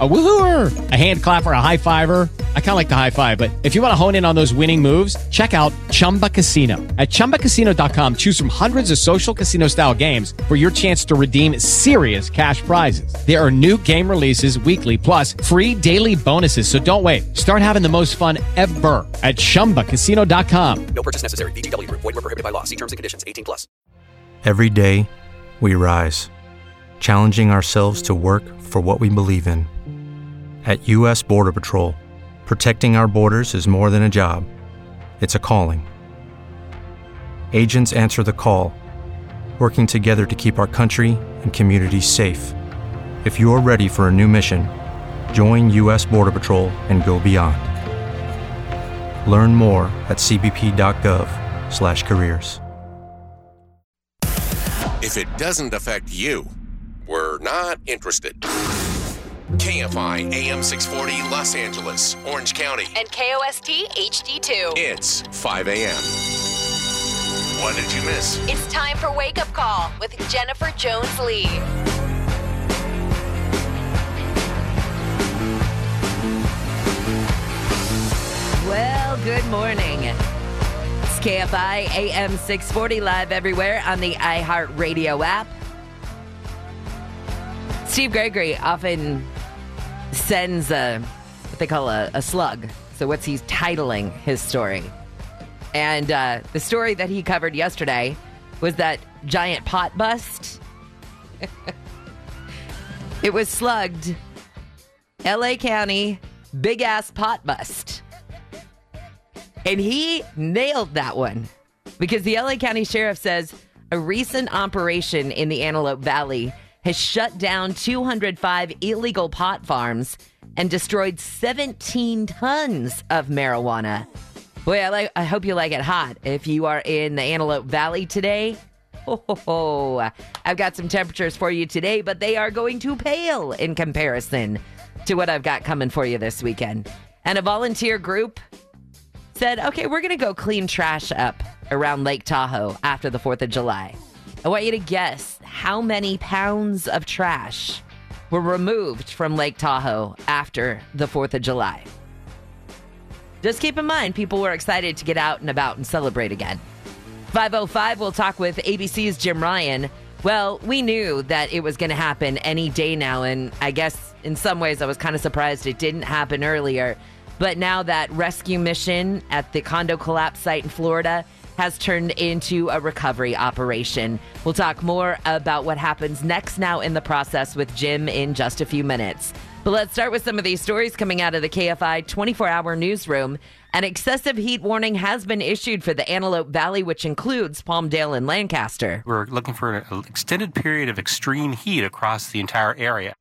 A woohooer, a hand clapper, a high fiver. I kind of like the high five, but if you want to hone in on those winning moves, check out Chumba Casino. At chumbacasino.com, choose from hundreds of social casino style games for your chance to redeem serious cash prizes. There are new game releases weekly, plus free daily bonuses. So don't wait. Start having the most fun ever at chumbacasino.com. No purchase necessary. VGW Group. Void where prohibited by law. See terms and conditions. 18+. Every day, we rise, challenging ourselves to work for what we believe in. At U.S. Border Patrol, protecting our borders is more than a job. It's a calling. Agents answer the call, working together to keep our country and communities safe. If you're ready for a new mission, join U.S. Border Patrol and go beyond. Learn more at cbp.gov/careers. If it doesn't affect you, we're not interested. KFI AM 640 Los Angeles, Orange County. And KOST HD2. It's 5 a.m. What did you miss? It's time for Wake Up Call with Jennifer Jones-Lee. Well, good morning. It's KFI AM 640 live everywhere on the iHeartRadio app. Steve Gregory often sends what they call a slug. So what's he's titling his story. And the story that he covered yesterday was that giant pot bust. It was slugged L.A. County big ass pot bust. And he nailed that one because the L.A. County Sheriff says a recent operation in the Antelope Valley has shut down 205 illegal pot farms and destroyed 17 tons of marijuana. Boy, I hope you like it hot. If you are in the Antelope Valley today, I've got some temperatures for you today, but they are going to pale in comparison to what I've got coming for you this weekend. And a volunteer group said, okay, we're going to go clean trash up around Lake Tahoe after the 4th of July. I want you to guess how many pounds of trash were removed from Lake Tahoe after the 4th of July. Just keep in mind, people were excited to get out and about and celebrate again. 5:05, we'll talk with ABC's Jim Ryan. Well, we knew that it was going to happen any day now, and I guess in some ways I was kind of surprised it didn't happen earlier. But now that rescue mission at the condo collapse site in Florida has turned into a recovery operation. We'll talk more about what happens next now in the process with Jim in just a few minutes. But let's start with some of these stories coming out of the KFI 24-hour newsroom. An excessive heat warning has been issued for the Antelope Valley, which includes Palmdale and Lancaster. We're looking for an extended period of extreme heat across the entire area.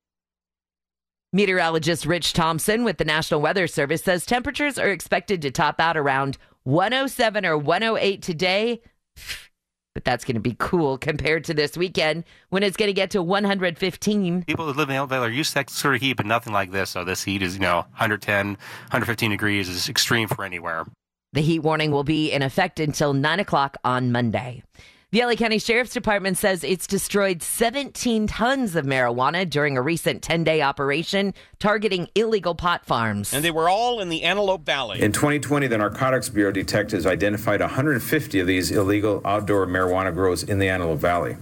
Meteorologist Rich Thompson with the National Weather Service says temperatures are expected to top out around 107 or 108 today, but that's going to be cool compared to this weekend when it's going to get to 115. People that live in the Valley are used to that sort of heat, but nothing like this. So this heat is, 110, 115 degrees is extreme for anywhere. The heat warning will be in effect until 9 o'clock on Monday. The L.A. County Sheriff's Department says it's destroyed 17 tons of marijuana during a recent 10-day operation targeting illegal pot farms. And they were all in the Antelope Valley. In 2020, the Narcotics Bureau detectives identified 150 of these illegal outdoor marijuana grows in the Antelope Valley.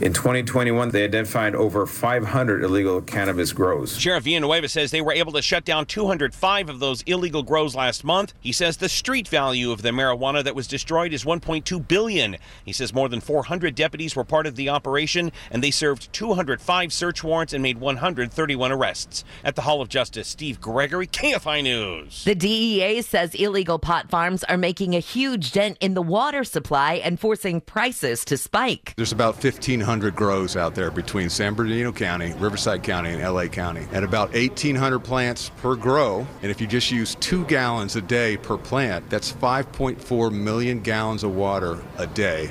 In 2021, they identified over 500 illegal cannabis grows. Sheriff Villanueva says they were able to shut down 205 of those illegal grows last month. He says the street value of the marijuana that was destroyed is $1.2 billion. He says more than 400 deputies were part of the operation, and they served 205 search warrants and made 131 arrests. At the Hall of Justice, Steve Gregory, KFI News. The DEA says illegal pot farms are making a huge dent in the water supply and forcing prices to spike. There's about 1,500 grows out there between San Bernardino County, Riverside County, and L.A. County, and about 1,800 plants per grow. And if you just use 2 gallons a day per plant, that's 5.4 million gallons of water a day.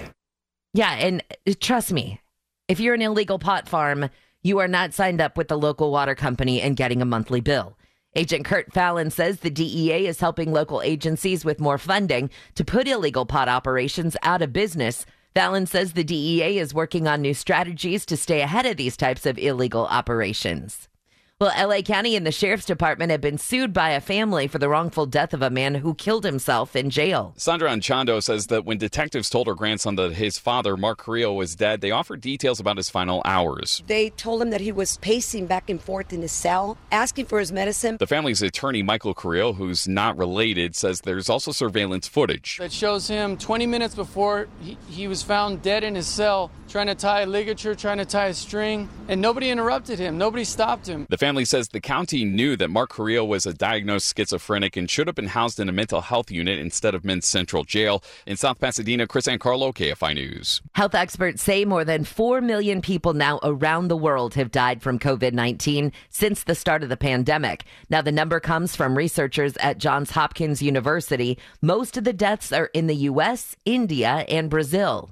Yeah, and trust me, if you're an illegal pot farm, you are not signed up with the local water company and getting a monthly bill. Agent Kurt Fallon says the DEA is helping local agencies with more funding to put illegal pot operations out of business Fallon says the DEA is working on new strategies to stay ahead of these types of illegal operations. Well, L.A. County and the Sheriff's Department have been sued by a family for the wrongful death of a man who killed himself in jail. Sandra Anchondo says that when detectives told her grandson that his father, Mark Carrillo, was dead, they offered details about his final hours. They told him that he was pacing back and forth in his cell, asking for his medicine. The family's attorney, Michael Carrillo, who's not related, says there's also surveillance footage that shows him 20 minutes before he was found dead in his cell, trying to tie a ligature, trying to tie a string, and nobody interrupted him. Nobody stopped him. The family says the county knew that Mark Carrillo was a diagnosed schizophrenic and should have been housed in a mental health unit instead of Men's Central Jail. In South Pasadena, Chris Ancarlo, KFI News. Health experts say more than 4 million people now around the world have died from COVID-19 since the start of the pandemic. Now, the number comes from researchers at Johns Hopkins University. Most of the deaths are in the U.S., India, and Brazil.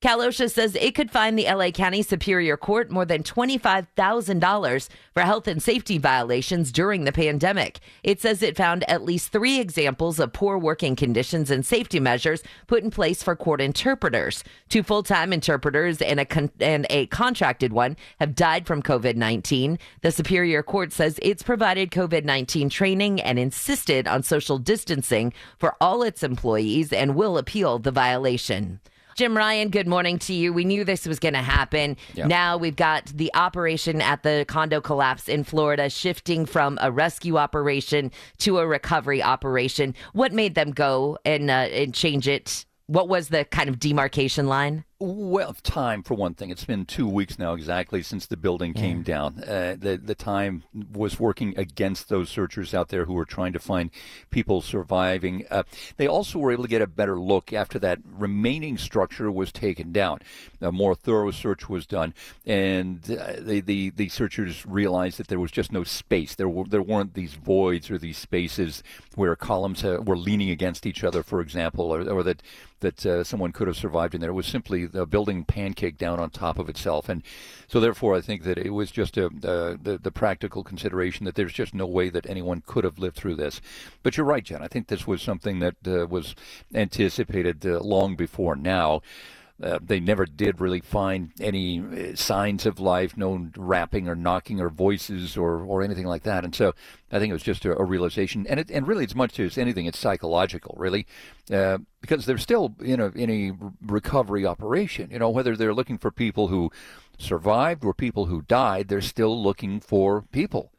Cal OSHA says it could fine the L.A. County Superior Court more than $25,000 for health and safety violations during the pandemic. It says it found at least 3 examples of poor working conditions and safety measures put in place for court interpreters. 2 full-time interpreters and a contracted one have died from COVID-19. The Superior Court says it's provided COVID-19 training and insisted on social distancing for all its employees and will appeal the violation. Jim Ryan, good morning to you. We knew this was going to happen. Yep. Now we've got the operation at the condo collapse in Florida shifting from a rescue operation to a recovery operation. What made them go and change it? What was the kind of demarcation line? Well, time, for one thing. It's been 2 weeks now exactly since the building came down. The time was working against those searchers out there who were trying to find people surviving. They also were able to get a better look after that remaining structure was taken down. A more thorough search was done, and the searchers realized that there was just no space. There weren't these voids or these spaces where columns were leaning against each other, for example, or that someone could have survived in there. It was simply the building pancaked down on top of itself. And so therefore, I think that it was just the practical consideration that there's just no way that anyone could have lived through this. But you're right, Jen. I think this was something that was anticipated long before now. They never did really find any signs of life, no rapping or knocking or voices or anything like that. And so I think it was just a realization. And really, as much as anything, it's psychological, really, because they're still in a recovery operation. Whether they're looking for people who survived or people who died, they're still looking for people.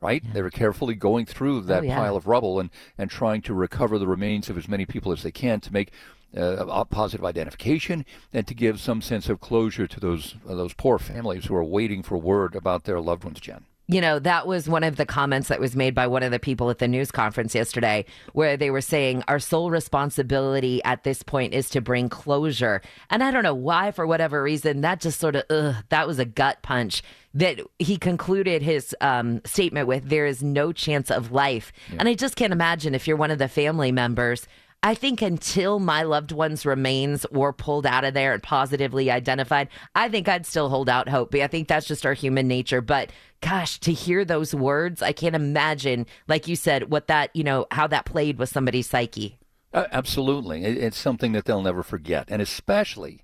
Right? Yeah. They were carefully going through that pile of rubble and trying to recover the remains of as many people as they can to make a positive identification and to give some sense of closure to those poor families who are waiting for word about their loved ones, Jen. That was one of the comments that was made by one of the people at the news conference yesterday, where they were saying our sole responsibility at this point is to bring closure. And I don't know why, for whatever reason, that just sort of, that was a gut punch that he concluded his statement with, there is no chance of life. Yeah. And I just can't imagine if you're one of the family members. I think until my loved one's remains were pulled out of there and positively identified, I think I'd still hold out hope. I think that's just our human nature. But gosh, to hear those words, I can't imagine, like you said, what that, how that played with somebody's psyche. Absolutely. It's something that they'll never forget. And especially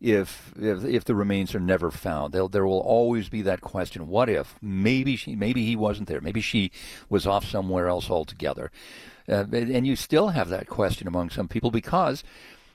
if the remains are never found, there will always be that question. What if? Maybe he wasn't there. Maybe she was off somewhere else altogether. And you still have that question among some people because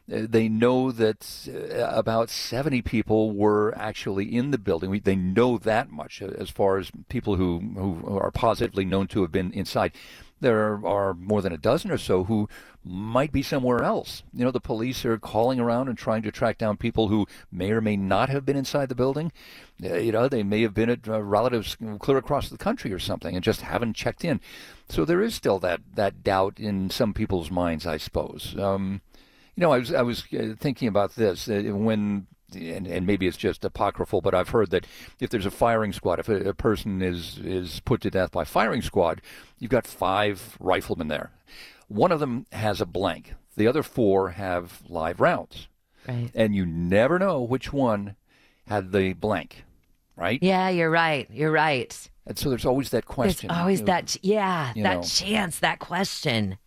they know that about 70 people were actually in the building. They know that much as far as people who are positively known to have been inside. There are more than a dozen or so who might be somewhere else. The police are calling around and trying to track down people who may or may not have been inside the building. They may have been at relatives clear across the country or something and just haven't checked in. So there is still that doubt in some people's minds, I suppose. I was thinking about this when, and maybe it's just apocryphal, but I've heard that if there's a firing squad, if a person is put to death by firing squad, you've got 5 riflemen there. One of them has a blank. The other 4 have live rounds. Right. And you never know which one had the blank, right? Yeah, you're right. And so there's always that question. There's always that chance, that question.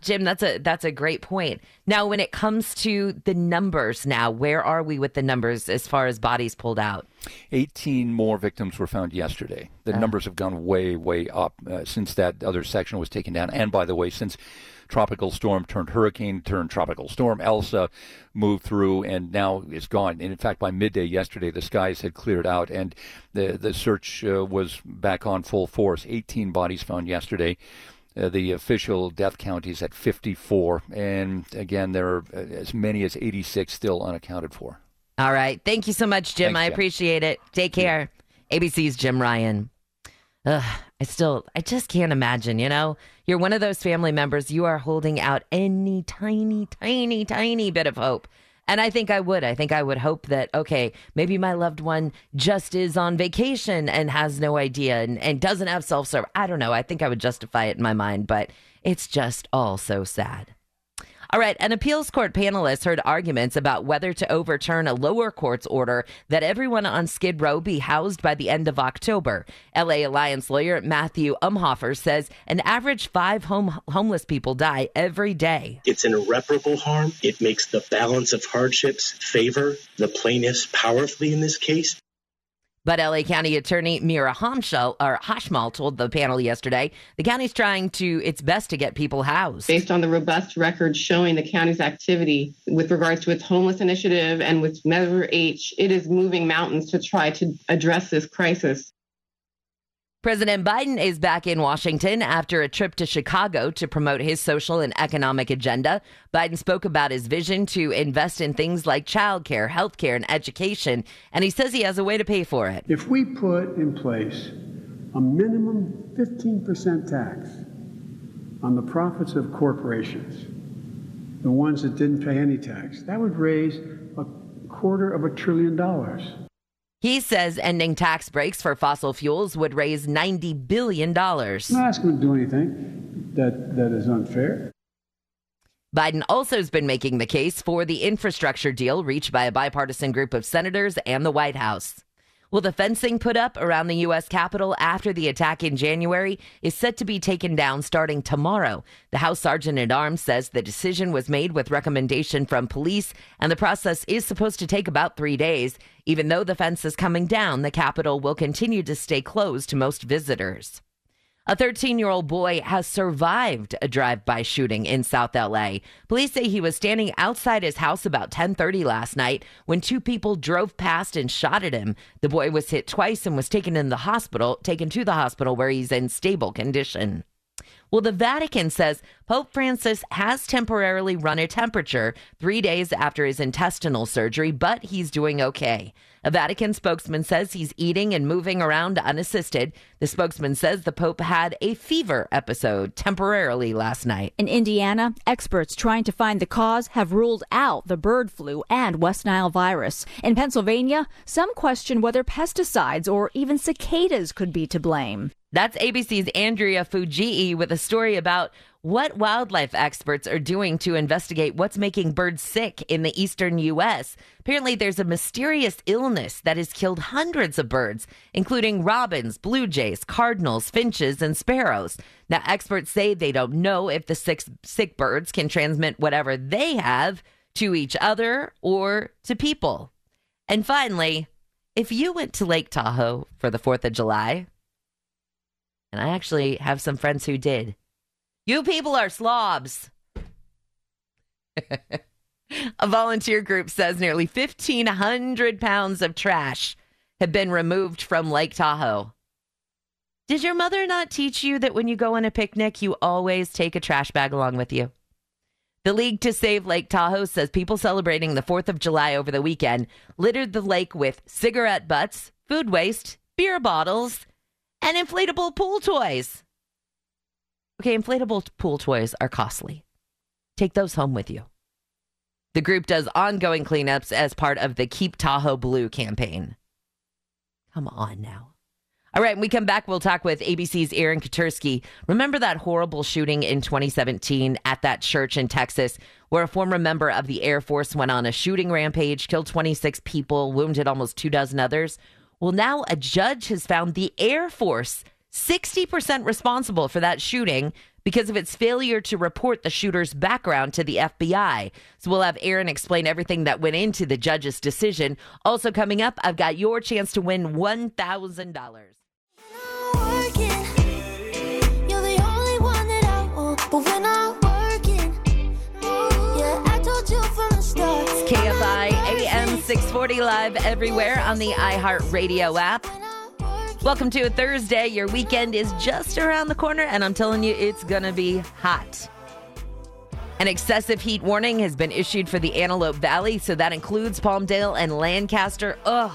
Jim, that's a great point. Now, when it comes to the numbers now, where are we with the numbers as far as bodies pulled out? 18 more victims were found yesterday. The numbers have gone way, way up since that other section was taken down. And by the way, since tropical storm turned hurricane, turned tropical storm, Elsa moved through and now is gone. And in fact, by midday yesterday, the skies had cleared out and the search was back on full force. 18 bodies found yesterday. The official death count is at 54. And again, there are as many as 86 still unaccounted for. All right. Thank you so much, Jim. Thanks, I appreciate it. Take care. Yeah. ABC's Jim Ryan. I just can't imagine, you know, you're one of those family members. You are holding out any tiny, tiny, tiny bit of hope. And I think I would hope that, okay, maybe my loved one just is on vacation and has no idea and doesn't have self-serve. I don't know. I think I would justify it in my mind, but it's just all so sad. All right. An appeals court panelist heard arguments about whether to overturn a lower court's order that everyone on Skid Row be housed by the end of October. L.A. Alliance lawyer Matthew Umhofer says an average 5 homeless people die every day. It's an irreparable harm. It makes the balance of hardships favor the plaintiffs powerfully in this case. But L.A. County Attorney Mira Hoshmal told the panel yesterday the county's trying to its best to get people housed. Based on the robust record showing the county's activity with regards to its homeless initiative and with Measure H, it is moving mountains to try to address this crisis. President Biden is back in Washington after a trip to Chicago to promote his social and economic agenda. Biden spoke about his vision to invest in things like childcare, healthcare, and education, and he says he has a way to pay for it. If we put in place a minimum 15% tax on the profits of corporations, the ones that didn't pay any tax, that would raise $250 billion. He says ending tax breaks for fossil fuels would raise $90 billion. Not asking him to do anything that is unfair. Biden also has been making the case for the infrastructure deal reached by a bipartisan group of senators and the White House. Well, the fencing put up around the U.S. Capitol after the attack in January is set to be taken down starting tomorrow. The House Sergeant-at-Arms says the decision was made with recommendation from police, and the process is supposed to take about 3 days. Even though the fence is coming down, the Capitol will continue to stay closed to most visitors. A 13-year-old boy has survived a drive-by shooting in South L.A. Police say he was standing outside his house about 10:30 last night when two people drove past and shot at him. The boy was hit twice and was taken to the hospital where he's in stable condition. Well, the Vatican says Pope Francis has temporarily run a temperature 3 days after his intestinal surgery, but he's doing okay. A Vatican spokesman says he's eating and moving around unassisted. The spokesman says the Pope had a fever episode temporarily last night. In Indiana, experts trying to find the cause have ruled out the bird flu and West Nile virus. In Pennsylvania, some question whether pesticides or even cicadas could be to blame. That's ABC's Andrea Fujii with a story about what wildlife experts are doing to investigate what's making birds sick in the eastern U.S. Apparently, there's a mysterious illness that has killed hundreds of birds, including robins, blue jays, cardinals, finches, and sparrows. Now, experts say they don't know if the sick birds can transmit whatever they have to each other or to people. And finally, if you went to Lake Tahoe for the 4th of July... and I actually have some friends who did. You people are slobs. A volunteer group says nearly 1,500 pounds of trash have been removed from Lake Tahoe. Did your mother not teach you that when you go on a picnic, you always take a trash bag along with you? The League to Save Lake Tahoe says people celebrating the 4th of July over the weekend littered the lake with cigarette butts, food waste, beer bottles, and inflatable pool toys. Okay, inflatable pool toys are costly. Take those home with you. The group does ongoing cleanups as part of the Keep Tahoe Blue campaign. Come on now. All right, when we come back, we'll talk with ABC's Aaron Katursky. Remember that horrible shooting in 2017 at that church in Texas where a former member of the Air Force went on a shooting rampage, killed 26 people, wounded almost 24 others? Well, now a judge has found the Air Force 60% responsible for that shooting because of its failure to report the shooter's background to the FBI. So we'll have Aaron explain everything that went into the judge's decision. Also coming up, I've got your chance to win $1,000. It's KFI AM 640 live everywhere on the iHeartRadio app. Welcome to a Thursday. Your weekend is just around the corner, and I'm telling you, it's going to be hot. An excessive heat warning has been issued for the Antelope Valley, so that includes Palmdale and Lancaster. Ugh.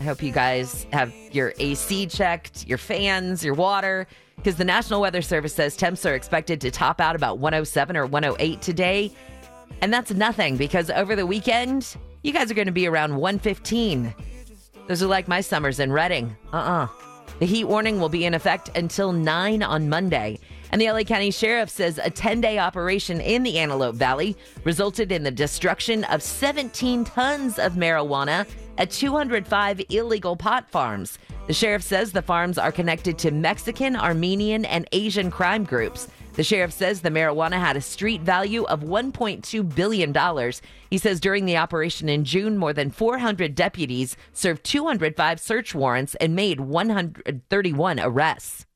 I hope you guys have your AC checked, your fans, your water, because the National Weather Service says temps are expected to top out about 107 or 108 today. And that's nothing, because over the weekend, you guys are going to be around 115. Those are like my summers in Reading. The heat warning will be in effect until 9 on Monday. And the L.A. County Sheriff says a 10-day operation in the Antelope Valley resulted in the destruction of 17 tons of marijuana at 205 illegal pot farms. The sheriff says the farms are connected to Mexican, Armenian, and Asian crime groups. The sheriff says the marijuana had a street value of $1.2 billion. He says during the operation in June, more than 400 deputies served 205 search warrants and made 131 arrests.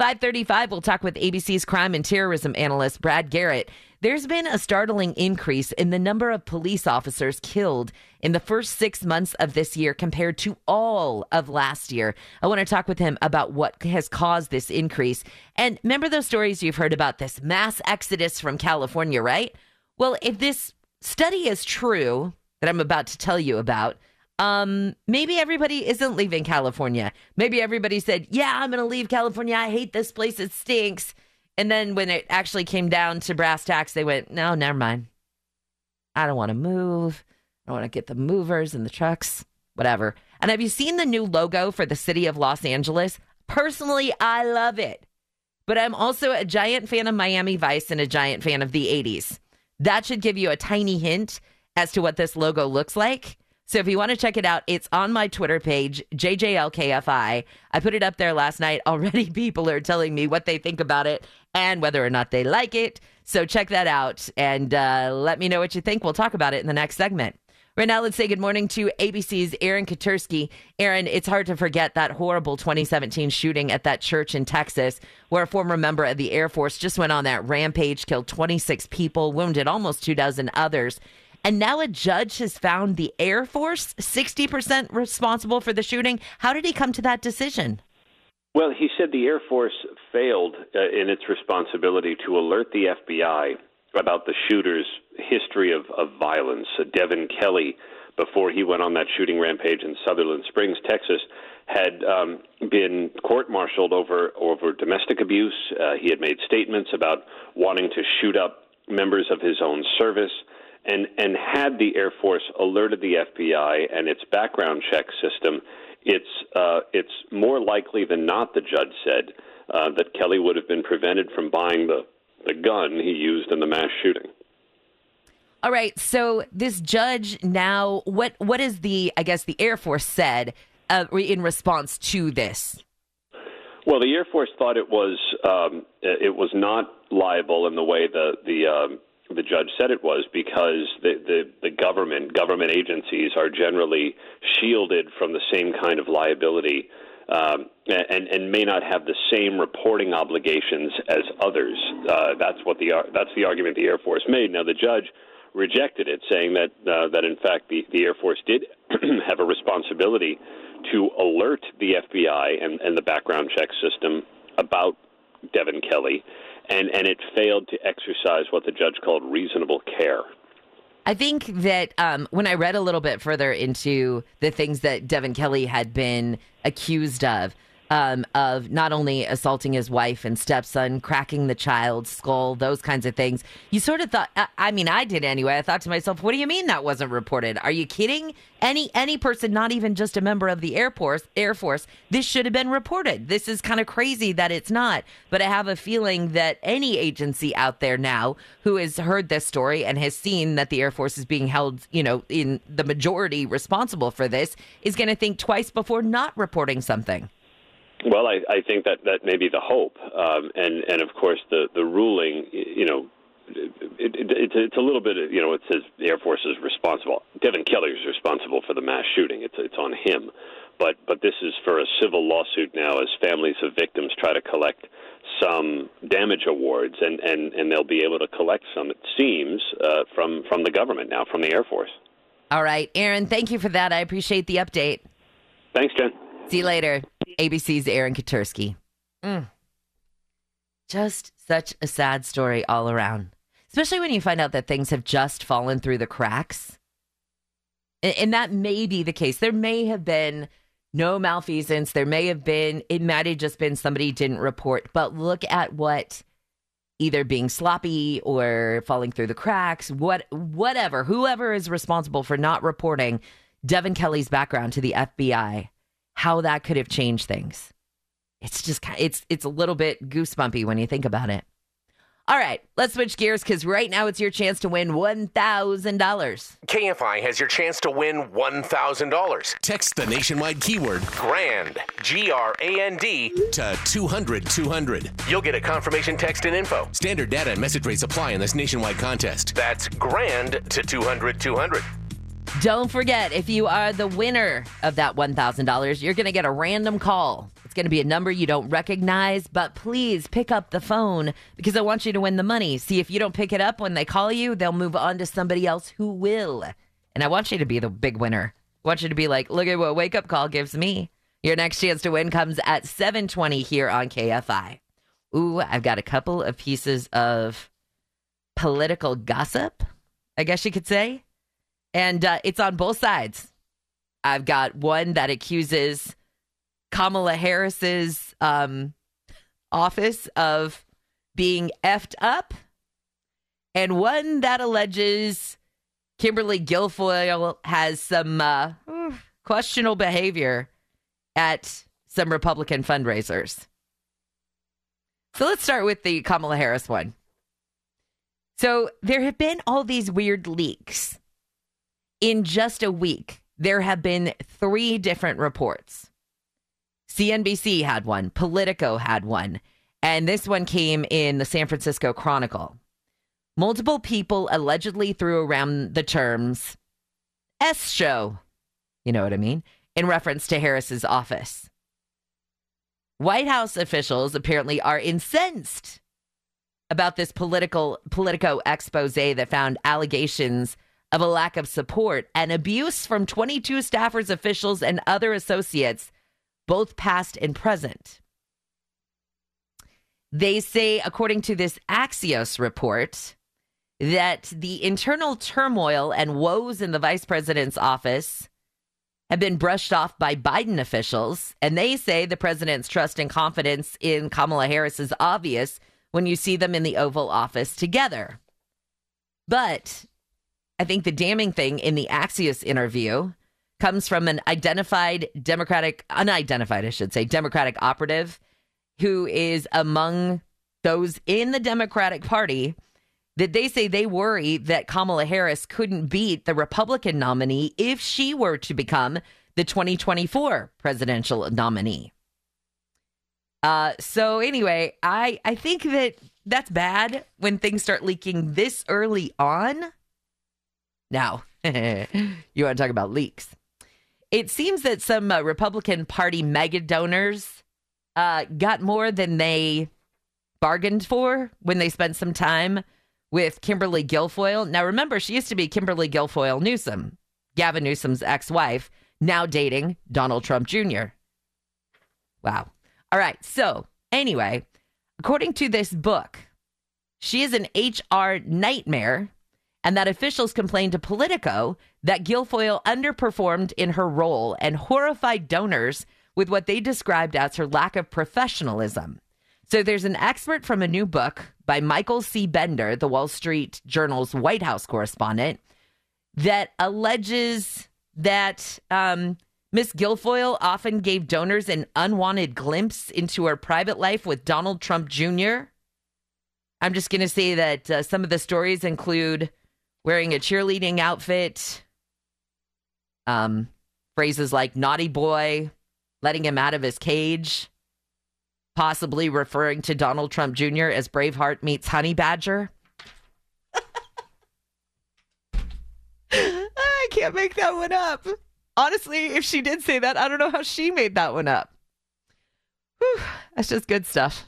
5:35, we'll talk with ABC's crime and terrorism analyst Brad Garrett. There's been a startling increase in the number of police officers killed in the first 6 months of this year compared to all of last year. I want to talk with him about what has caused this increase. And remember those stories you've heard about this mass exodus from California, right? Well, if this study is true that I'm about to tell you about, maybe everybody isn't leaving California. Maybe everybody said, yeah, I'm going to leave California. I hate this place. It stinks. And then when it actually came down to brass tacks, they went, no, never mind. I don't want to move. I don't want to get the movers and the trucks, whatever. And have you seen the new logo for the city of Los Angeles? Personally, I love it. But I'm also a giant fan of Miami Vice and a giant fan of the 80s. That should give you a tiny hint as to what this logo looks like. So if you want to check it out, it's on my Twitter page, JJLKFI. I put it up there last night. Already people are telling me what they think about it and whether or not they like it. So check that out and let me know what you think. We'll talk about it in the next segment. Right now, let's say good morning to ABC's Aaron Katursky. Aaron, it's hard to forget that horrible 2017 shooting at that church in Texas where a former member of the Air Force just went on that rampage, killed 26 people, wounded almost 24 others. And now a judge has found the Air Force 60% responsible for the shooting. How did he come to that decision? Well, he said the Air Force failed in its responsibility to alert the FBI about the shooter's history of violence. Devin Kelly, before he went on that shooting rampage in Sutherland Springs, Texas, had been court-martialed over domestic abuse. He had made statements about wanting to shoot up members of his own service. And had the Air Force alerted the FBI and its background check system, it's more likely than not, the judge said, that Kelly would have been prevented from buying the gun he used in the mass shooting. All right. So this judge now, what is the Air Force said in response to this? Well, the Air Force thought it was not liable in the way the judge said it was, because the government agencies are generally shielded from the same kind of liability and may not have the same reporting obligations as others. That's the argument the Air Force made. Now, the judge rejected it, saying that in fact the Air Force did have a responsibility to alert the FBI and the background check system about Devin Kelly, and it failed to exercise what the judge called reasonable care. I think that when I read a little bit further into the things that Devin Kelly had been accused of not only assaulting his wife and stepson, cracking the child's skull, those kinds of things, you sort of thought, I mean, I did anyway, I thought to myself, what do you mean that wasn't reported? Are you kidding? Any person, not even just a member of the Air Force, this should have been reported. This is kind of crazy that it's not. But I have a feeling that any agency out there now who has heard this story and has seen that the Air Force is being held, in the majority responsible for this, is going to think twice before not reporting something. Well, I think that may be the hope, and of course the ruling, you know, it's a little bit, you know, it says the Air Force is responsible. Devin Kelly is responsible for the mass shooting. It's on him, but this is for a civil lawsuit now as families of victims try to collect some damage awards, and they'll be able to collect some, it seems, from the government now, from the Air Force. All right, Aaron, thank you for that. I appreciate the update. Thanks, Jen. See you later. ABC's Aaron Katursky. Just such a sad story all around, especially when you find out that things have just fallen through the cracks. And that may be the case. There may have been no malfeasance. There may have been, it might have just been somebody didn't report. But look at what either being sloppy or falling through the cracks, whatever, whoever is responsible for not reporting Devin Kelly's background to the FBI, how that could have changed things. It's just, it's a little bit goosebumpy when you think about it. All right, let's switch gears because right now it's your chance to win $1,000. KFI has your chance to win $1,000. Text the nationwide keyword GRAND, G-R-A-N-D, to 200-200. You'll get a confirmation text and info. Standard data and message rates apply in this nationwide contest. That's GRAND to 200-200. Don't forget, if you are the winner of that $1,000, you're going to get a random call. It's going to be a number you don't recognize, but please pick up the phone because I want you to win the money. See, if you don't pick it up when they call you, they'll move on to somebody else who will. And I want you to be the big winner. I want you to be like, look at what Wake Up Call gives me. Your next chance to win comes at 7:20 here on KFI. Ooh, I've got a couple of pieces of political gossip, I guess you could say. And it's on both sides. I've got one that accuses Kamala Harris's office of being effed up, and one that alleges Kimberly Guilfoyle has some questionable behavior at some Republican fundraisers. So let's start with the Kamala Harris one. So there have been all these weird leaks. In just a week, there have been three different reports. CNBC had one, Politico had one, and this one came in the San Francisco Chronicle. Multiple people allegedly threw around the terms S show, you know what I mean, in reference to Harris's office. White House officials apparently are incensed about this Politico expose that found allegations of a lack of support and abuse from 22 staffers, officials, and other associates, both past and present. They say, according to this Axios report, that the internal turmoil and woes in the vice president's office have been brushed off by Biden officials, and they say the president's trust and confidence in Kamala Harris is obvious when you see them in the Oval Office together. But I think the damning thing in the Axios interview comes from an unidentified Democratic operative who is among those in the Democratic Party that they say they worry that Kamala Harris couldn't beat the Republican nominee if she were to become the 2024 presidential nominee. So anyway, I think that's bad when things start leaking this early on. Now, you want to talk about leaks. It seems that some Republican Party mega donors got more than they bargained for when they spent some time with Kimberly Guilfoyle. Now, remember, she used to be Kimberly Guilfoyle Newsom, Gavin Newsom's ex-wife, now dating Donald Trump Jr. Wow. All right. So anyway, according to this book, she is an HR nightmare, and that officials complained to Politico that Guilfoyle underperformed in her role and horrified donors with what they described as her lack of professionalism. So there's an excerpt from a new book by Michael C. Bender, the Wall Street Journal's White House correspondent, that alleges that Miss Guilfoyle often gave donors an unwanted glimpse into her private life with Donald Trump Jr. I'm just going to say that some of the stories include wearing a cheerleading outfit, phrases like naughty boy, letting him out of his cage, possibly referring to Donald Trump Jr. as Braveheart meets Honey Badger? I can't make that one up. Honestly, if she did say that, I don't know how she made that one up. Whew, that's just good stuff.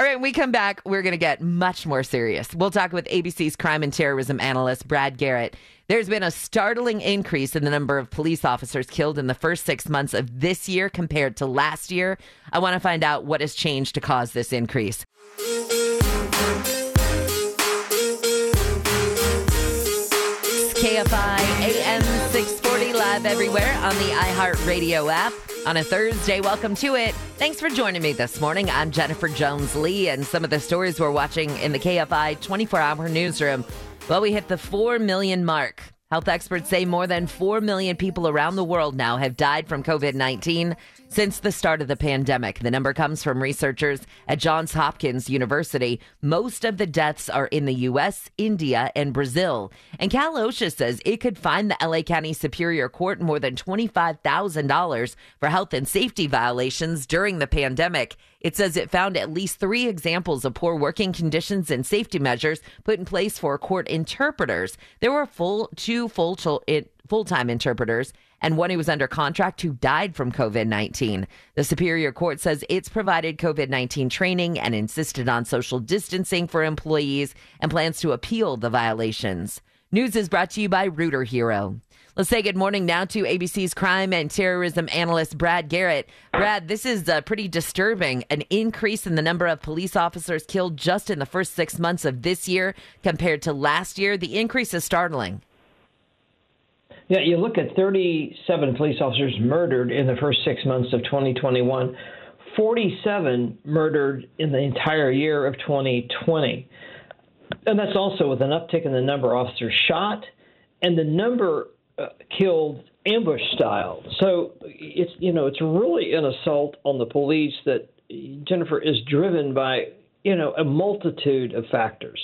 All right, when we come back, we're going to get much more serious. We'll talk with ABC's crime and terrorism analyst, Brad Garrett. There's been a startling increase in the number of police officers killed in the first 6 months of this year compared to last year. I want to find out what has changed to cause this increase. KFI AM 640 live everywhere on the iHeartRadio app. On a Thursday, welcome to it. Thanks for joining me this morning. I'm Jennifer Jones-Lee, and some of the stories we're watching in the KFI 24-hour newsroom. Well, we hit the 4 million mark. Health experts say more than 4 million people around the world now have died from COVID-19 since the start of the pandemic. The number comes from researchers at Johns Hopkins University. Most of the deaths are in the U.S., India, and Brazil. And Cal OSHA says it could fine the L.A. County Superior Court more than $25,000 for health and safety violations during the pandemic. It says it found at least 3 examples of poor working conditions and safety measures put in place for court interpreters. There were two full-time interpreters and one who was under contract who died from COVID-19. The Superior Court says it's provided COVID-19 training and insisted on social distancing for employees and plans to appeal the violations. News is brought to you by Rooter Hero. Let's say good morning now to ABC's crime and terrorism analyst, Brad Garrett. Brad, this is pretty disturbing, an increase in the number of police officers killed just in the first 6 months of this year compared to last year. The increase is startling. Yeah, you look at 37 police officers murdered in the first 6 months of 2021, 47 murdered in the entire year of 2020. And that's also with an uptick in the number of officers shot and the number killed ambush style. So it's really an assault on the police that, Jennifer, is driven by, a multitude of factors.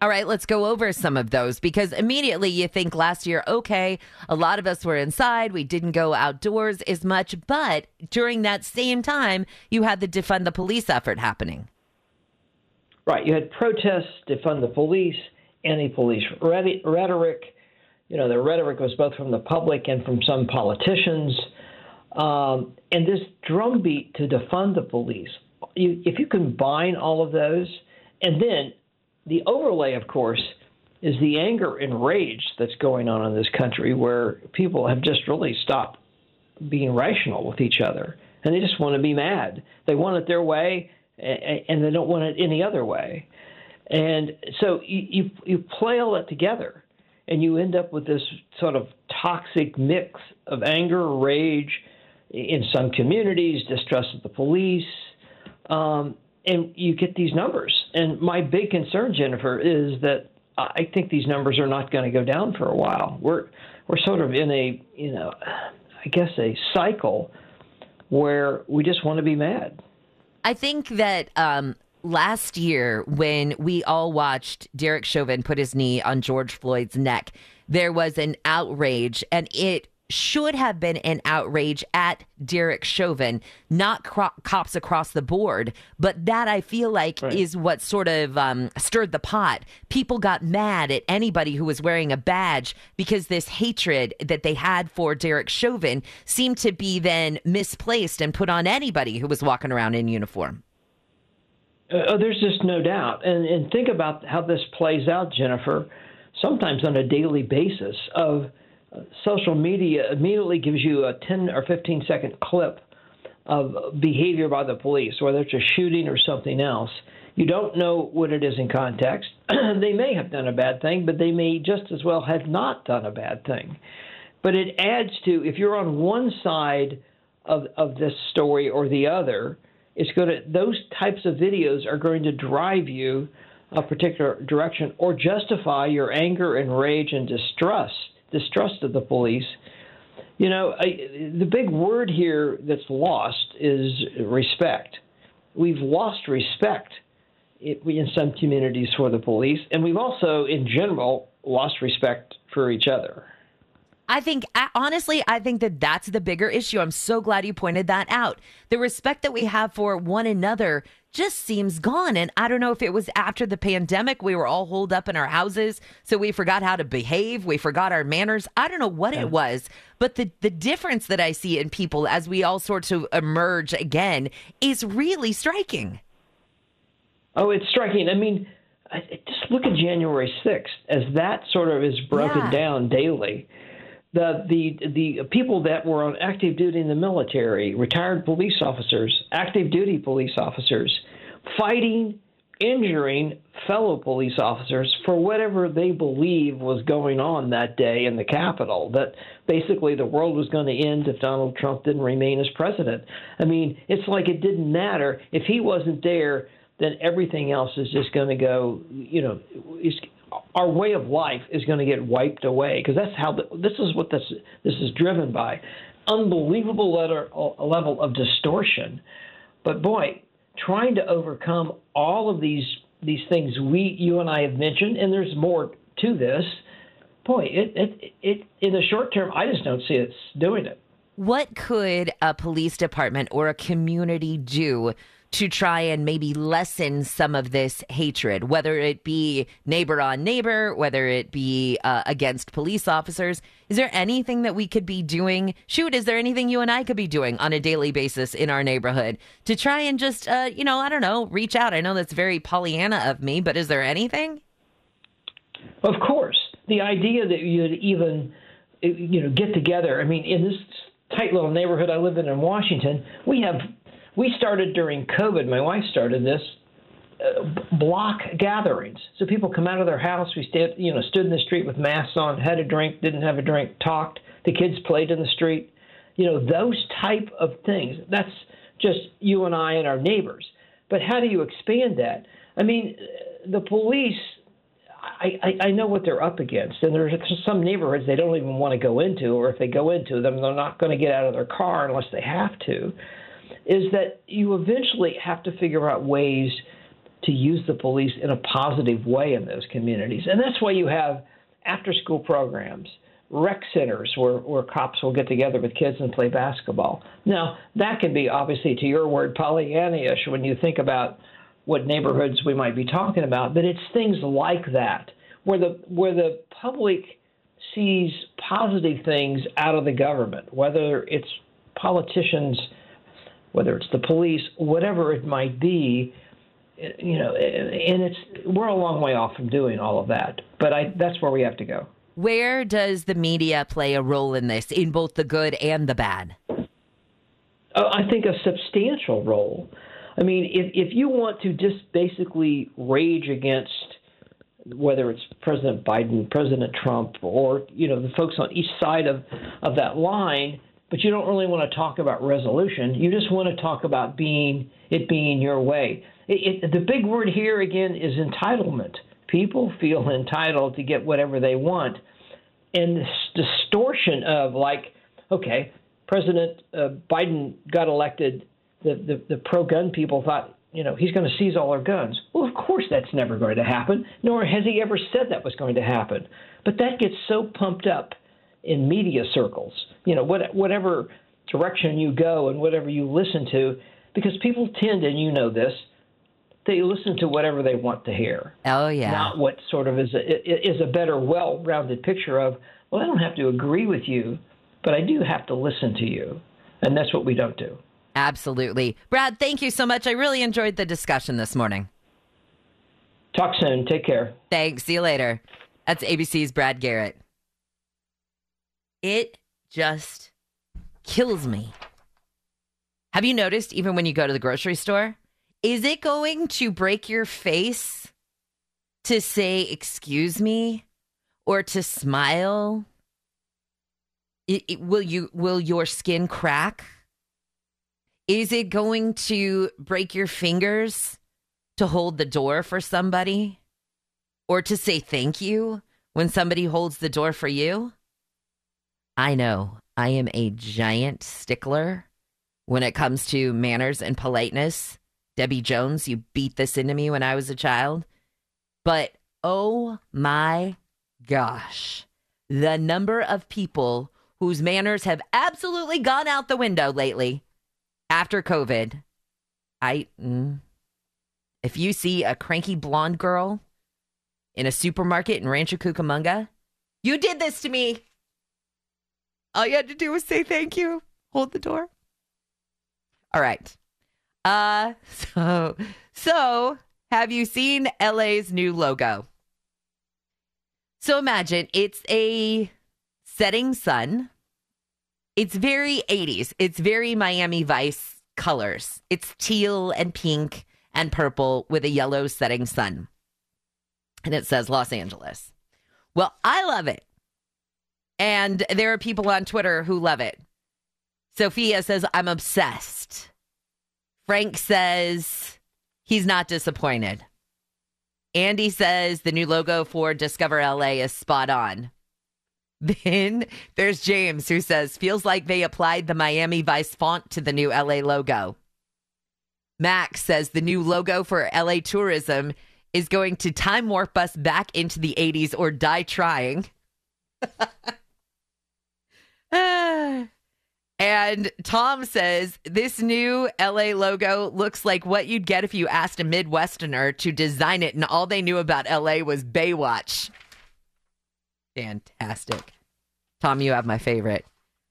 All right, let's go over some of those, because immediately you think last year, okay, a lot of us were inside. We didn't go outdoors as much. But during that same time, you had the defund the police effort happening. Right. You had protests, defund the police, anti-police rhetoric. The rhetoric was both from the public and from some politicians. And this drumbeat to defund the police, if you combine all of those, and then the overlay, of course, is the anger and rage that's going on in this country, where people have just really stopped being rational with each other, and they just want to be mad. They want it their way, and they don't want it any other way. And so you play all that together, and you end up with this sort of toxic mix of anger, rage, in some communities, distrust of the police, and you get these numbers. And my big concern, Jennifer, is that I think these numbers are not going to go down for a while. We're sort of in a, I guess, a cycle where we just want to be mad. I think that last year, when we all watched Derek Chauvin put his knee on George Floyd's neck, there was an outrage, and it should have been an outrage at Derek Chauvin, not cops across the board. But that, I feel like, right, is what sort of stirred the pot. People got mad at anybody who was wearing a badge, because this hatred that they had for Derek Chauvin seemed to be then misplaced and put on anybody who was walking around in uniform. There's just no doubt. And think about how this plays out, Jennifer, sometimes on a daily basis of social media immediately gives you a 10 or 15 second clip of behavior by the police, whether it's a shooting or something else. You don't know what it is in context. They may have done a bad thing, but they may just as well have not done a bad thing. But it adds to, if you're on one side of this story or the other, it's going to, those types of videos are going to drive you a particular direction or justify your anger and rage and distrust of the police. The big word here that's lost is respect. We've lost respect in some communities for the police, and we've also, in general, lost respect for each other. I think that that's the bigger issue. I'm so glad you pointed that out. The respect that we have for one another just seems gone. And I don't know if it was after the pandemic, we were all holed up in our houses. So we forgot how to behave. We forgot our manners. I don't know what it was, but the difference that I see in people as we all sort of emerge again is really striking. Oh, it's striking. I mean, just look at January 6th as that sort of is broken down daily. The people that were on active duty in the military, retired police officers, active duty police officers, fighting, injuring fellow police officers for whatever they believe was going on that day in the Capitol, that basically the world was going to end if Donald Trump didn't remain as president. I mean, it's like it didn't matter. If he wasn't there, then everything else is just going to go, you know, our way of life is going to get wiped away, because that's how this is driven by. Unbelievable level of distortion. But boy, trying to overcome all of these things you and I have mentioned, and there's more to this. Boy, it in the short term, I just don't see it doing it. What could a police department or a community do to try and maybe lessen some of this hatred, whether it be neighbor on neighbor, whether it be against police officers? Is there anything that we could be doing? Shoot, is there anything you and I could be doing on a daily basis in our neighborhood to try and just, I don't know, reach out? I know that's very Pollyanna of me, but is there anything? Of course. The idea that you'd even, get together. I mean, in this tight little neighborhood I live in Washington, we started during COVID, my wife started this, block gatherings. So people come out of their house, we stood in the street with masks on, had a drink, didn't have a drink, talked, the kids played in the street. Those type of things. That's just you and I and our neighbors. But how do you expand that? I mean, the police, I know what they're up against. And there's some neighborhoods they don't even want to go into, or if they go into them, they're not going to get out of their car unless they have to. Is that you eventually have to figure out ways to use the police in a positive way in those communities. And that's why you have after-school programs, rec centers where cops will get together with kids and play basketball. Now, that can be, obviously, to your word, Pollyanna-ish when you think about what neighborhoods we might be talking about, but it's things like that where the public sees positive things out of the government, whether it's politicians, whether it's the police, whatever it might be, and we're a long way off from doing all of that. But that's where we have to go. Where does the media play a role in this, in both the good and the bad? I think a substantial role. I mean, if you want to just basically rage against whether it's President Biden, President Trump, or, the folks on each side of that line, but you don't really want to talk about resolution. You just want to talk about being your way. The big word here, again, is entitlement. People feel entitled to get whatever they want. And this distortion of okay, President Biden got elected, the pro-gun people thought, he's going to seize all our guns. Well, of course that's never going to happen, nor has he ever said that was going to happen. But that gets so pumped up in media circles, whatever direction you go and whatever you listen to, because people tend, and they listen to whatever they want to hear. Oh, yeah. Not what sort of is a better, well-rounded picture of, well, I don't have to agree with you, but I do have to listen to you. And that's what we don't do. Absolutely. Brad, thank you so much. I really enjoyed the discussion this morning. Talk soon. Take care. Thanks. See you later. That's ABC's Brad Garrett. It just kills me. Have you noticed, even when you go to the grocery store, is it going to break your face to say, excuse me, or to smile? Will your skin crack? Is it going to break your fingers to hold the door for somebody, or to say thank you when somebody holds the door for you? I know I am a giant stickler when it comes to manners and politeness. Debbie Jones, you beat this into me when I was a child. But oh my gosh, the number of people whose manners have absolutely gone out the window lately after COVID. If you see a cranky blonde girl in a supermarket in Rancho Cucamonga, you did this to me. All you had to do was say thank you. Hold the door. All right. So have you seen LA's new logo? So imagine it's a setting sun. It's very 80s. It's very Miami Vice colors. It's teal and pink and purple with a yellow setting sun. And it says Los Angeles. Well, I love it. And there are people on Twitter who love it. Sophia says, I'm obsessed. Frank says he's not disappointed. Andy says the new logo for Discover LA is spot on. Then there's James who says, feels like they applied the Miami Vice font to the new LA logo. Max says the new logo for LA tourism is going to time warp us back into the 80s or die trying. And Tom says, this new LA logo looks like what you'd get if you asked a Midwesterner to design it and all they knew about LA was Baywatch. Fantastic. Tom, you have my favorite.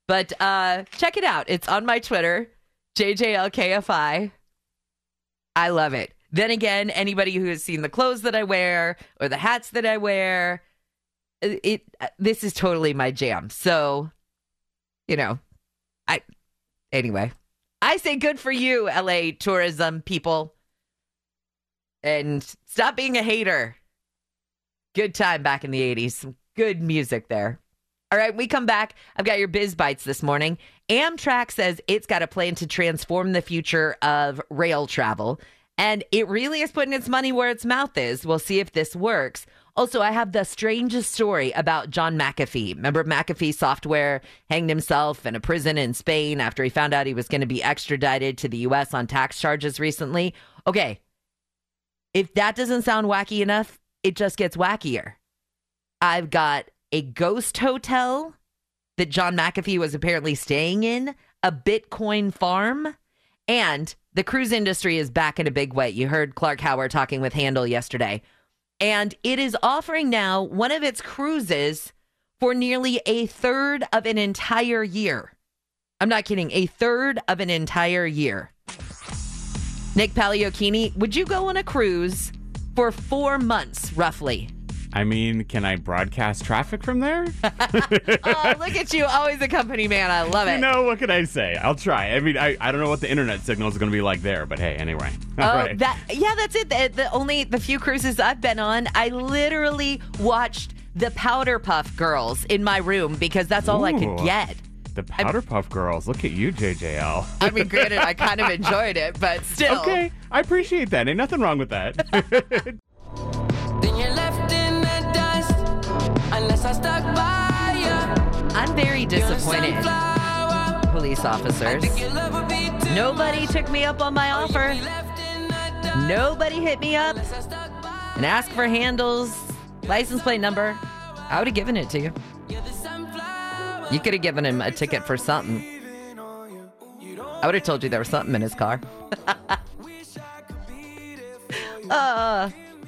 But check it out. It's on my Twitter, JJLKFI. I love it. Then again, anybody who has seen the clothes that I wear or the hats that I wear, this is totally my jam. So, you know, I say good for you, LA tourism people. And stop being a hater. Good time back in the 80s. Some good music there. All right, we come back. I've got your biz bites this morning. Amtrak says it's got a plan to transform the future of rail travel. And it really is putting its money where its mouth is. We'll see if this works. Also, I have the strangest story about John McAfee. Remember McAfee Software hanged himself in a prison in Spain after he found out he was going to be extradited to the U.S. on tax charges recently? Okay, if that doesn't sound wacky enough, it just gets wackier. I've got a ghost hotel that John McAfee was apparently staying in, a Bitcoin farm, and the cruise industry is back in a big way. You heard Clark Howard talking with Handel yesterday. And it is offering now one of its cruises for nearly a third of an entire year. I'm not kidding. A third of an entire year. Nick Paliochini, would you go on a cruise for 4 months, roughly? I mean, can I broadcast traffic from there? Oh, look at you. Always a company man. I love it. You know, what can I say? I'll try. I mean, I don't know what the internet signal is going to be like there, but hey, anyway. All right. That's it. The few cruises I've been on, I literally watched the Powder Puff Girls in my room because that's all I could get. The Powder Puff Girls. Look at you, JJL. I mean, granted, I kind of enjoyed it, but still. Okay. I appreciate that. Ain't nothing wrong with that. Then you're left in the dust unless I stuck by you. I'm very disappointed. Police officers. Nobody took me up on my offer. Nobody hit me up and asked for handles, license plate number. I would have given it to you. You could have given him a ticket for something. I would have told you there was something in his car.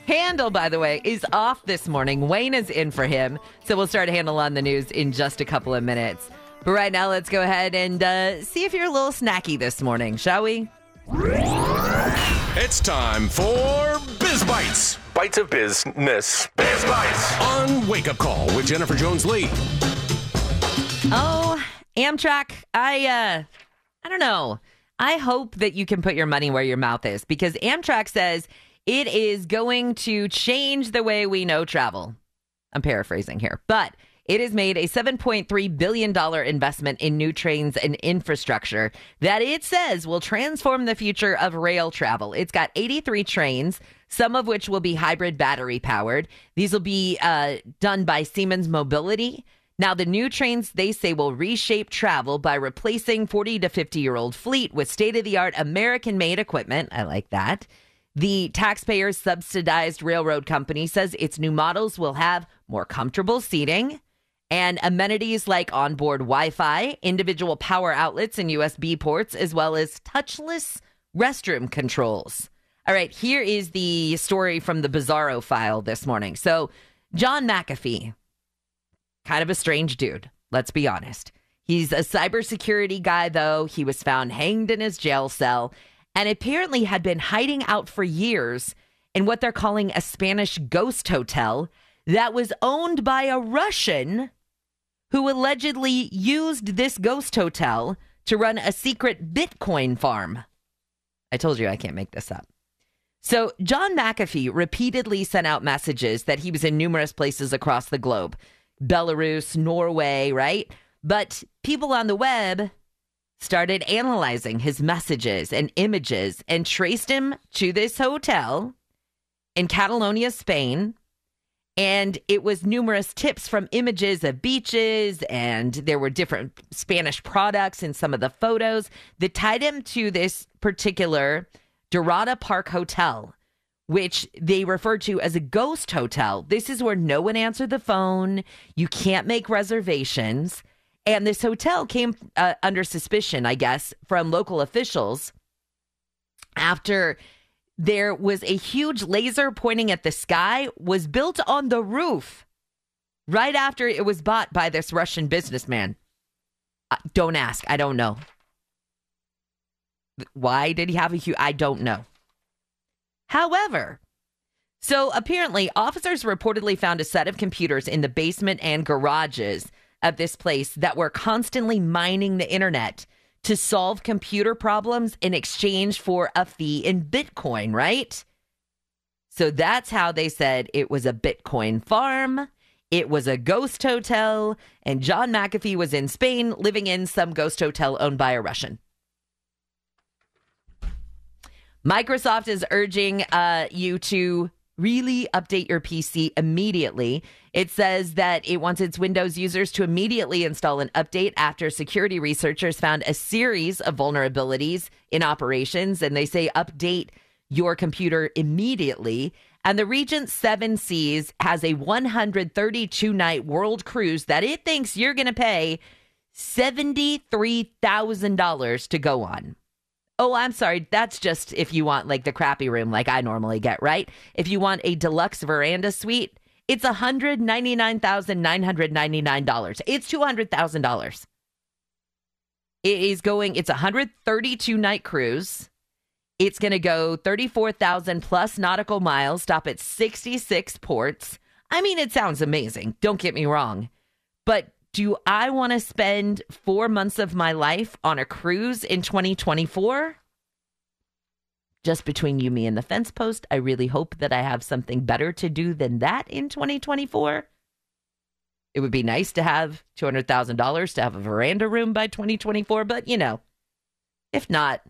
Handel, by the way, is off this morning. Wayne is in for him. So we'll start Handel on the news in just a couple of minutes. But right now, let's go ahead and see if you're a little snacky this morning, shall we? It's time for Biz Bites. Bites of business. Biz Bites. On Wake Up Call with Jennifer Jones-Lee. Oh, Amtrak, I don't know. I hope that you can put your money where your mouth is because Amtrak says it is going to change the way we know travel. I'm paraphrasing here, but it has made a $7.3 billion investment in new trains and infrastructure that it says will transform the future of rail travel. It's got 83 trains, some of which will be hybrid battery powered. These will be done by Siemens Mobility. Now, the new trains, they say, will reshape travel by replacing 40 to 50-year-old fleet with state-of-the-art American-made equipment. I like that. The taxpayers subsidized railroad company says its new models will have more comfortable seating and amenities like onboard Wi-Fi, individual power outlets and USB ports, as well as touchless restroom controls. All right, here is the story from the Bizarro file this morning. So John McAfee, kind of a strange dude, let's be honest. He's a cybersecurity guy, though. He was found hanged in his jail cell and apparently had been hiding out for years in what they're calling a Spanish ghost hotel that was owned by a Russian who allegedly used this ghost hotel to run a secret Bitcoin farm. I told you I can't make this up. So John McAfee repeatedly sent out messages that he was in numerous places across the globe, Belarus, Norway, right? But people on the web started analyzing his messages and images and traced him to this hotel in Catalonia, Spain. And it was numerous tips from images of beaches, and there were different Spanish products in some of the photos that tied him to this particular Dorada Park Hotel, which they refer to as a ghost hotel. This is where no one answered the phone. You can't make reservations. And this hotel came under suspicion, I guess, from local officials after there was a huge laser pointing at the sky was built on the roof right after it was bought by this Russian businessman. Don't ask. I don't know. Why did he have a huge... I don't know. However, so apparently officers reportedly found a set of computers in the basement and garages of this place that were constantly mining the internet to solve computer problems in exchange for a fee in Bitcoin, right? So that's how they said it was a Bitcoin farm, it was a ghost hotel, and John McAfee was in Spain living in some ghost hotel owned by a Russian. Microsoft is urging you to really update your PC immediately. It says that it wants its Windows users to immediately install an update after security researchers found a series of vulnerabilities in operations, and they say update your computer immediately. And the Regent Seven Seas has a 132-night world cruise that it thinks you're going to pay $73,000 to go on. Oh, I'm sorry. That's just if you want like the crappy room like I normally get, right? If you want a deluxe veranda suite, it's $199,999. It's $200,000. It is going, it's a 132-night cruise. It's going to go 34,000 plus nautical miles, stop at 66 ports. I mean, it sounds amazing. Don't get me wrong. But do I want to spend 4 months of my life on a cruise in 2024? Just between you, me, and the fence post, I really hope that I have something better to do than that in 2024. It would be nice to have $200,000 to have a veranda room by 2024, but, you know, if not,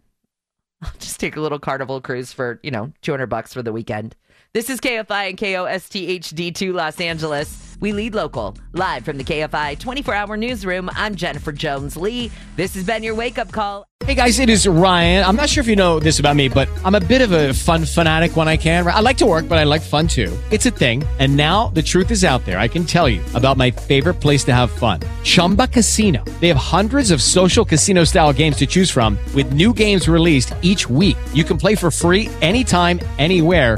I'll just take a little Carnival cruise for, you know, $200 for the weekend. This is KFI and KOSTHD2 Los Angeles. We lead local, live from the KFI 24-hour newsroom. I'm Jennifer Jones-Lee. This has been your wake-up call. Hey, guys, it is Ryan. I'm not sure if you know this about me, but I'm a bit of a fun fanatic when I can. I like to work, but I like fun, too. It's a thing, and now the truth is out there. I can tell you about my favorite place to have fun, Chumba Casino. They have hundreds of social casino-style games to choose from with new games released each week. You can play for free anytime, anywhere,